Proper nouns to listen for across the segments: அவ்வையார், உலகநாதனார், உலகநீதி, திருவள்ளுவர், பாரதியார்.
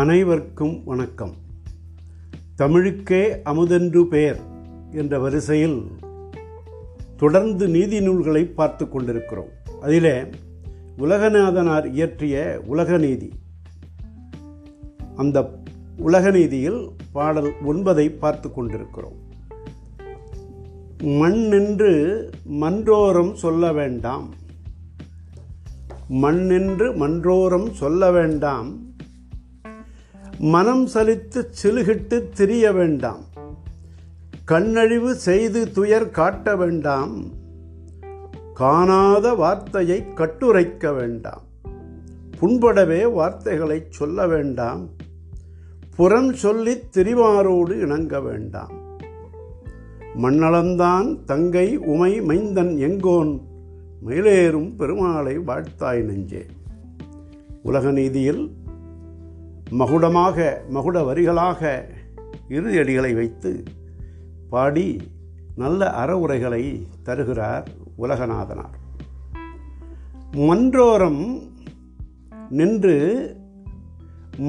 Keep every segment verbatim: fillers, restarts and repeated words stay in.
அனைவருக்கும் வணக்கம். தமிழுக்கே அமுதென்று பெயர் என்ற வரிசையில் தொடர்ந்து நீதிநூல்களை பார்த்து கொண்டிருக்கிறோம். அதிலே உலகநாதனார் இயற்றிய உலகநீதி, அந்த உலகநீதியில் பாடல் ஒன்பதை பார்த்து கொண்டிருக்கிறோம். மண்ணென்று மன்றோரம் சொல்ல வேண்டாம், மண்ணென்று மன்றோரம் சொல்ல வேண்டாம், மனம் சலித்து சிலுகிட்டு திரிய வேண்டாம், கண்ணழிவு செய்து துயர் காட்ட வேண்டாம், காணாத வார்த்தையை கட்டுரைக்க வேண்டாம், புண்படவே வார்த்தைகளை சொல்ல வேண்டாம், புறம் சொல்லி திரிவாரோடு இணங்க வேண்டாம், மண்ணளந்தான் தங்கை உமை மைந்தன் எங்கோன் மயிலேறும் பெருமாளை வாழ்த்தாய் நெஞ்சே. உலகநீதியில் மகுடமாக மகுட வரிகளாக இரு அடிகளை வைத்து பாடி நல்ல அறவுரைகளை தருகிறார் உலகநாதனார். மன்றோரம் நின்று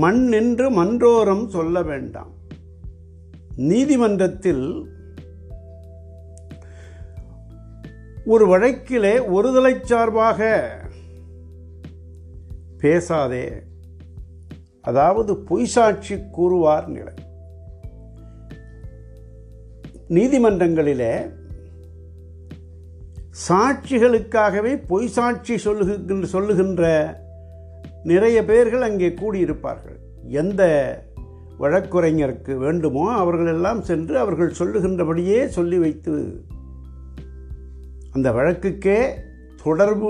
மண் நின்று மன்றோரம் சொல்ல வேண்டாம். நீதிமன்றத்தில் ஒரு வழக்கிலே ஒருதலை சார்பாக பேசாதே, அதாவது பொய்சாட்சி கூறுவார் நிலை. நீதிமன்றங்களிலே சாட்சிகளுக்காகவே பொய்சாட்சி சொல்லுகின்ற சொல்லுகின்ற நிறைய பேர்கள் அங்கே கூடியிருப்பார்கள். எந்த வழக்குரைஞருக்கு வேண்டுமோ அவர்களெல்லாம் சென்று அவர்கள் சொல்லுகின்றபடியே சொல்லி வைத்து அந்த வழக்குக்கே தொடர்பு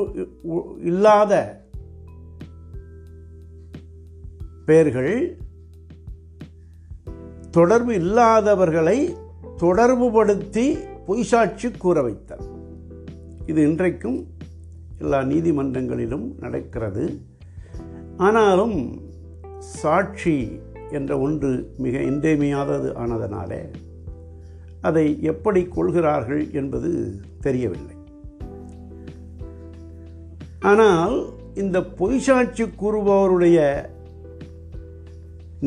இல்லாத பேர்கள் தொடர்பு இல்லாதவர்களை தொடர்புபடுத்தி பொய்சாட்சி கூற வைத்தார். இது இன்றைக்கும் எல்லா நீதிமன்றங்களிலும் நடக்கிறது. ஆனாலும் சாட்சி என்ற ஒன்று மிக இன்றியமையாதது ஆனதனாலே அதை எப்படி கொள்கிறார்கள் என்பது தெரியவில்லை. ஆனால் இந்த பொய்சாட்சி கூறுபவருடைய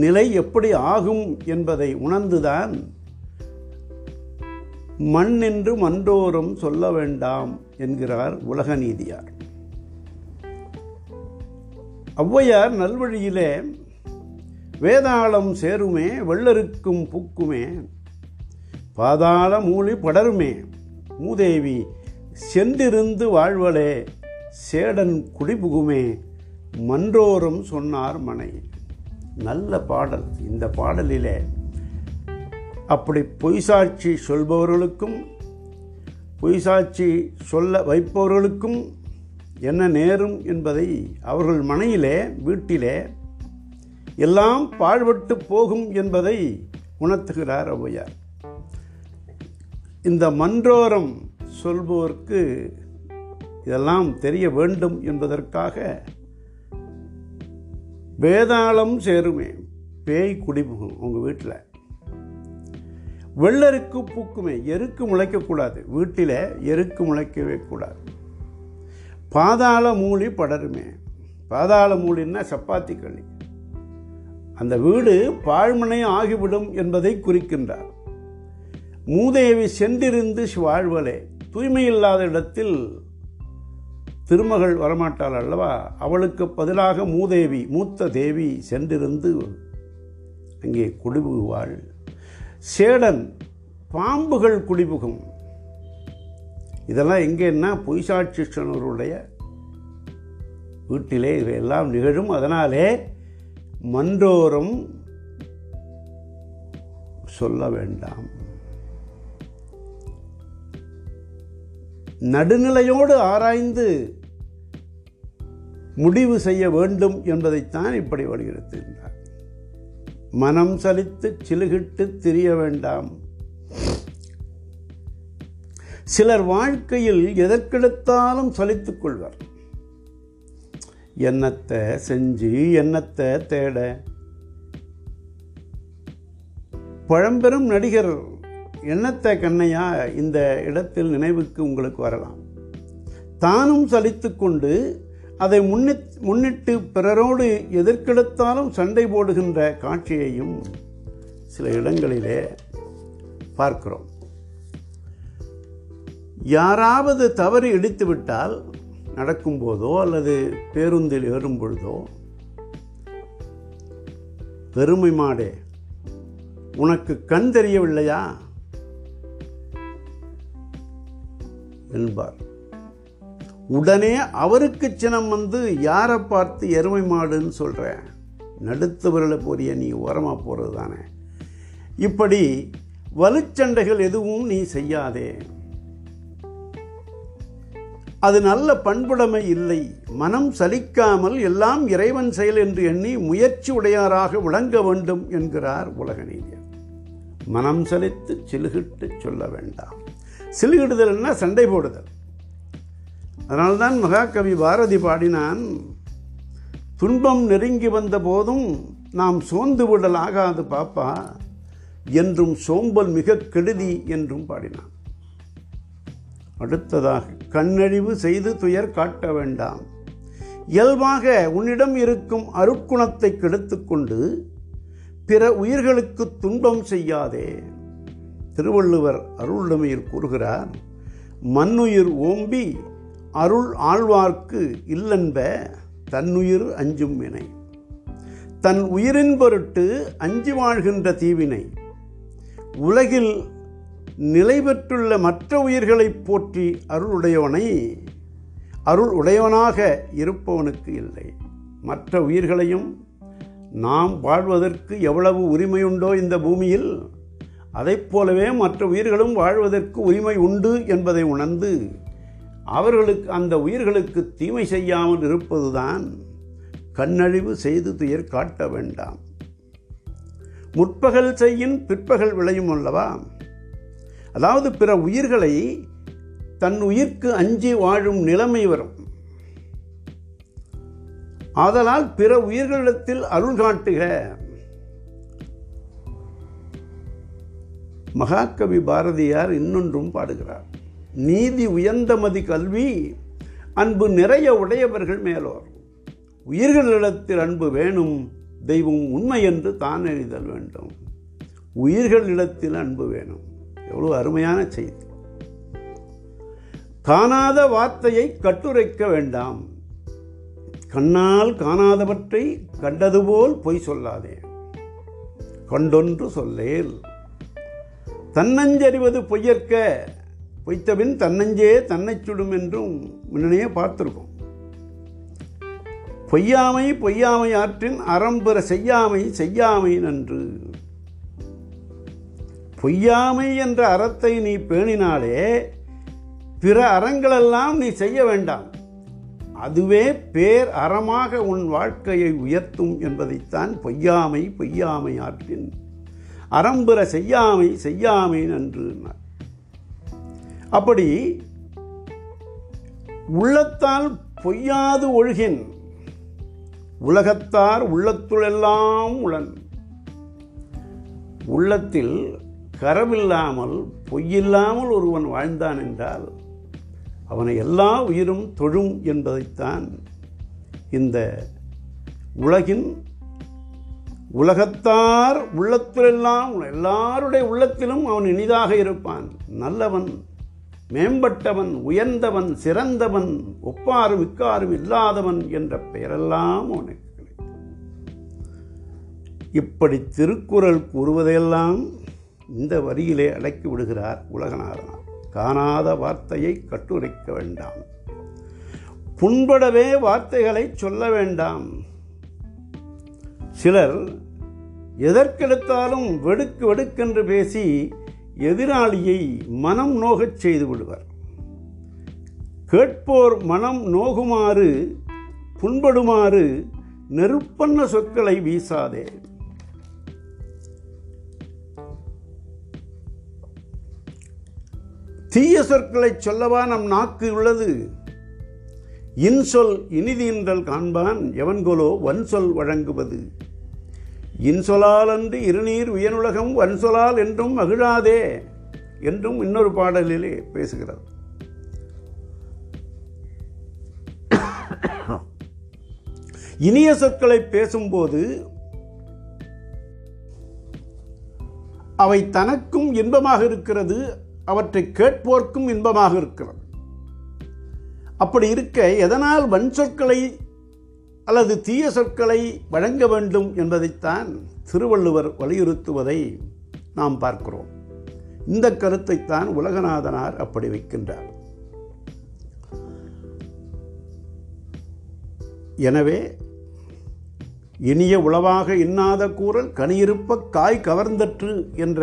நிலை எப்படி ஆகும் என்பதை உணர்ந்துதான் மண் என்று மன்றோரம் சொல்ல வேண்டாம் என்கிறார் உலகநீதியார். அவ்வையார் நல்வழியிலே வேதாளம் சேருமே வெள்ளருக்கும் பூக்குமே பாதாள மூலி படருமே மூதேவி சென்றிருந்து வாழ்வலே சேடன் குடிபுகுமே மன்றோரம் சொன்னார் மனை. நல்ல பாடல். இந்த பாடலிலே அப்படி பொய்சாட்சி சொல்பவர்களுக்கும் பொய்சாட்சி சொல்ல வைப்பவர்களுக்கும் என்ன நேரும் என்பதை அவர்கள் மனையிலே வீட்டிலே எல்லாம் பாழ்பட்டு போகும் என்பதை உணர்த்துகிறார் அவ்வையார். இந்த மன்றோரம் சொல்பவர்க்கு இதெல்லாம் தெரிய வேண்டும் என்பதற்காக வேதாளம் சேருமே பேய் குடிபுகும் அவங்க வீட்டில், வெள்ளருக்கு பூக்குமே எருக்கு முளைக்கக்கூடாது, வீட்டில் எருக்கு முளைக்கவே கூடாது, பாதாள மூலி படருமே, பாதாள மூலின்னா சப்பாத்தி களி, அந்த வீடு பாழ்மனை ஆகிவிடும் என்பதை குறிக்கின்றார். மூதேவி சென்றிருந்து வாழ்வலே, தூய்மை இல்லாத இடத்தில் திருமகள் வரமாட்டாள் அல்லவா, அவளுக்கு பதிலாக மூதேவி மூத்த தேவி சென்றிருந்து அங்கே குடிபுகுவாள். சேடன் பாம்புகள் குடிபுகும். இதெல்லாம் எங்கேன்னா பொய்சாட்சிஷனருடைய வீட்டிலே இவையெல்லாம் நிகழும். அதனாலே மன்றோரம் சொல்ல வேண்டாம். நடுநிலையோடு ஆராய்ந்து முடிவு செய்ய வேண்டும் என்பதைத்தான் இப்படி வலியுறுத்துகின்றார். மனம் சலித்து சிலுகிட்டு திரிய வேண்டாம். சிலர் வாழ்க்கையில் எதற்கெடுத்தாலும் சலித்துக் கொள்வர். என்னத்தை செஞ்சு என்னத்தை தேட. பழம்பெரும் நடிகர் எண்ணத்தை கண்ணையா இந்த இடத்தில் நினைவுக்கு உங்களுக்கு வரலாம். தானும் சலித்து கொண்டு அதை முன்னிட்டு பிறரோடு எதற்கெடுத்தாலும் சண்டை போடுகின்ற காட்சியையும் சில இடங்களிலே பார்க்கிறோம். யாராவது தவறு இடித்துவிட்டால் நடக்கும்போதோ அல்லது பேருந்தில் ஏறும் பொழுதோ, பெருமை மாடே உனக்கு கண் தெரியவில்லையா என்பார். உடனே அவருக்கு சினம் வந்து யாரை பார்த்து எருமை மாடுன்னு சொல்கிற, நடுத்தவர்களை போறிய, நீ உரமாக போகிறது தானே. இப்படி வலுச்சண்டைகள் எதுவும் நீ செய்யாதே, அது நல்ல பண்புடைமை இல்லை. மனம் சலிக்காமல் எல்லாம் இறைவன் செயல் என்று எண்ணி முயற்சி உடையாராக விளங்க வேண்டும் என்கிறார் உலகநீதி. மனம் சலித்து சிலுகிட்டு சொல்ல வேண்டாம். சிலுகிடுதல் என்ன? சண்டை போடுதல். அதனால்தான் மகாகவி பாரதி பாடினான், துன்பம் நெருங்கி வந்த போதும் நாம் சோர்ந்து விடல் ஆகாது பாப்பா என்றும் சோம்பல் மிக கெடுதி என்றும் பாடினான். அடுத்ததாக, கண்ணழிவு செய்து துயர் காட்ட வேண்டாம். இயல்பாக உன்னிடம் இருக்கும் அருக்குணத்தை கெடுத்துக்கொண்டு பிற உயிர்களுக்கு துன்பம் செய்யாதே. திருவள்ளுவர் அருளுடைமையில் கூறுகிறார், மண்ணுயிர் ஓம்பி அருள் ஆழ்வார்க்கு இல்லென்ப தன்னுயிர் அஞ்சும் வினை. தன் உயிரின் பொருட்டு அஞ்சி வாழ்கின்ற தீவினை உலகில் நிலை பெற்றுள்ள மற்ற உயிர்களை போற்றி அருளுடையவனை அருள் உடையவனாக இருப்பவனுக்கு இல்லை. மற்ற உயிர்களையும் நாம் வாழ்வதற்கு எவ்வளவு உரிமையுண்டோ இந்த பூமியில், அதை போலவே மற்ற உயிர்களும் வாழ்வதற்கு உரிமை உண்டு என்பதை உணர்ந்து அவர்களுக்கு, அந்த உயிர்களுக்கு தீமை செய்யாமல் இருப்பதுதான் கண்ணழிவு செய்து துயர் காட்ட வேண்டாம். முற்பகல் செய்யின் பிற்பகல் விளையும் அல்லவா. அதாவது பிற உயிர்களை தன் உயிர்க்கு அஞ்சி வாழும் நிலைமை வரும். ஆதலால் பிற உயிர்களிடத்தில் அருள் காட்டுக. மகாகவி பாரதியார் இன்னொன்றும் பாடுகிறார், நீதி உயர்ந்தமதி கல்வி அன்பு நிறைய உடையவர்கள் மேலோர். உயிர்களிடத்தில் அன்பு வேணும், தெய்வம் உண்மை என்று தான் எழுதல் வேண்டும். உயிர்களிடத்தில் அன்பு வேணும். எவ்வளோ அருமையான செய்தி. காணாத வார்த்தையை கட்டுரைக்க வேண்டாம். கண்ணால் காணாதவற்றை கண்டதுபோல் பொய் சொல்லாதே, கண்டொன்று சொல்லேல். தன்னஞ்சறிவது பொய்யற்க, பொய்த்தபின் தன்னஞ்சே தன்னை சுடும் என்றும் முன்னணியே பார்த்திருக்கோம். பொய்யாமை பொய்யாமை ஆற்றின் அறம்பெற செய்யாமை செய்யாமை நன்று. பொய்யாமை என்ற அறத்தை நீ பேணினாலே பிற அறங்களெல்லாம் நீ செய்ய வேண்டாம். அதுவே பேர் அறமாக உன் வாழ்க்கையை உயர்த்தும் என்பதைத்தான் பொய்யாமை பொய்யாமை ஆற்றின் அறம்பெற செய்யாமை செய்யாமை நன்று. அப்படி உள்ளத்தால் பொய்யாது ஒழுகின் உலகத்தார் உள்ளத்துளெல்லாம் உளன். உள்ளத்தில் கரவில்லாமல் பொய்யில்லாமல் ஒருவன் வாழ்ந்தான் என்றால் அவனை எல்லா உயிரும் தொழும் என்பதைத்தான் இந்த உலகின் உலகத்தார் உள்ளத்துளெல்லாம் எல்லாருடைய உள்ளத்திலும் அவன் இனிதாக இருப்பான். நல்லவன், மேம்பட்டவன், உயர்ந்தவன், சிறந்தவன், ஒப்பாரும் இக்காரும் இல்லாதவன் என்ற பெயரெல்லாம் அவனுக்கு கிடைக்கும். இப்படி திருக்குறள் கூறுவதையெல்லாம் இந்த வரியிலே அடக்கி விடுகிறார் உலகநாதனார். காணாத வார்த்தையை கட்டுரைக்க வேண்டாம், புண்படவே வார்த்தைகளை சொல்ல வேண்டாம். சிலர் எதற்கெடுத்தாலும் வெடுக்கு வெடுக்கென்று பேசி எதிராளியை மனம் நோகச் செய்து விடுவர். கேட்போர் மனம் நோகுமாறு புண்படுமாறு நெருப்பண்ண சொற்களை வீசாதே. தீய சொற்களை சொல்லவா நம் நாக்கு உள்ளது? இன்சொல் இனிதீன்றல் காண்பான் எவன்கொலோ வன்சொல் வழங்குவது. இன்சொலால் அன்று இருநீர் உயனுலகம் வன்சொலால் என்றும் மகிழாதே என்றும் இன்னொரு பாடலிலே பேசுகிறார். இனிய சொற்களை பேசும்போது அவை தனக்கும் இன்பமாக இருக்கிறது, அவற்றை கேட்போர்க்கும் இன்பமாக இருக்கிறது. அப்படி இருக்க எதனால் வன் சொற்களை அல்லது தீய சொற்களை வழங்க வேண்டும் என்பதைத்தான் திருவள்ளுவர் வலியுறுத்துவதை நாம் பார்க்கிறோம். இந்த கருத்தைத்தான் உலகநாதனார் அப்படி வைக்கின்றார். எனவே இனிய உளவாக இன்னாத கூறல் கனியிருப்ப காய் கவர்ந்தற்று என்ற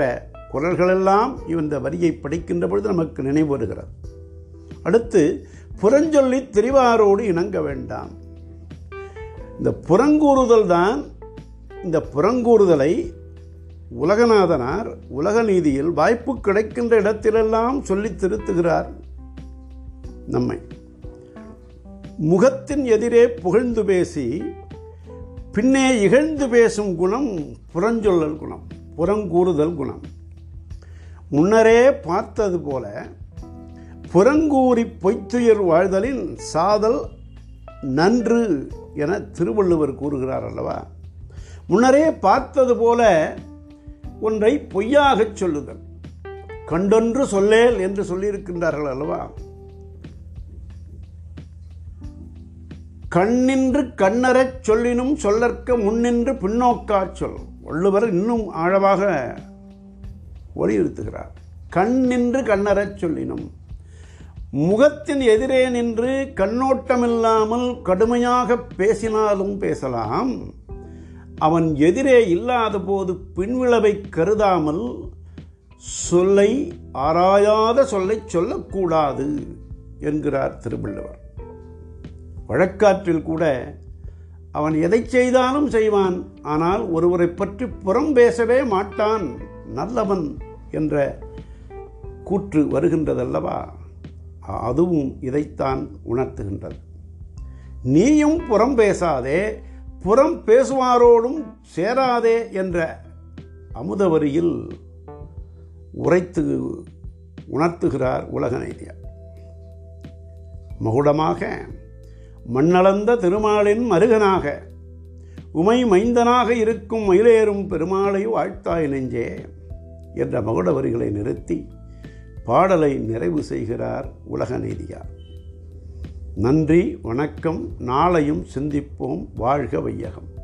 குரல்களெல்லாம் இந்த வரியை படிக்கின்ற பொழுது நமக்கு நினைவு வருகிறது. அடுத்து புறஞ்சொல்லி திரிவாரோடு இணங்க வேண்டாம். இந்த புறங்கூறுதல் தான் இந்த புறங்கூறுதலை உலகநாதனார் உலகநீதியில் வாய்ப்பு கிடைக்கின்ற இடத்திலெல்லாம் சொல்லி திருத்துகிறார். நம்மை முகத்தின் எதிரே புகழ்ந்து பேசி பின்னே இகழ்ந்து பேசும் குணம் புறஞ்சொல்லல் குணம், புறங்கூறுதல் குணம். முன்னரே பார்த்தது போல புறங்கூறி பொய்த்துயர் வாழ்தலின் சாதல் நன்று என திருவள்ளுவர் கூறுகிறார் அல்லவா. முன்னரே பார்த்தது போல ஒன்றை பொய்யாகச் சொல்லுதல், கண்டொன்று சொல்லேல் என்று சொல்லியிருக்கின்றார்கள் அல்லவா. கண்ணின்று கண்ணறச் சொல்லினும் சொல்லற்க முன்னின்று பின்னோக்கா சொல். வள்ளுவர் இன்னும் ஆழமாக வலியுறுத்துகிறார். கண்ணின்று கண்ணறச் சொல்லினும், முகத்தின் எதிரே நின்று கண்ணோட்டமில்லாமல் கடுமையாக பேசினாலும் பேசலாம். அவன் எதிரே இல்லாத போது பின்விளைவை கருதாமல் சொல்லை, ஆராயாத சொல்லை சொல்லக்கூடாது என்கிறார் திருவள்ளுவர். வழக்காற்றில் கூட அவன் எதை செய்தாலும் செய்வான், ஆனால் ஒருவரை பற்றி புறம் பேசவே மாட்டான், நல்லவன் என்ற கூற்று வருகின்றதல்லவா. அதுவும் இதைத்தான் உணர்த்துகின்றது. நீயும் புறம் பேசாதே, புறம் பேசுவாரோடும் சேராதே என்ற அமுதவரியில் உரைத்து உணர்த்துகிறார் உலகநீதியார். மகுடமாக மண்ணளந்த திருமாலின் மருகனாக உமை மைந்தனாக இருக்கும் மயிலேறும் பெருமாளை வாழ்த்தாய் நெஞ்சே என்ற மகுட வரிகளை நிறுத்தி பாடலை நிறைவு செய்கிறார் உலகநீதியார். நன்றி, வணக்கம். நாளையும் சிந்திப்போம். வாழ்க வையகம்.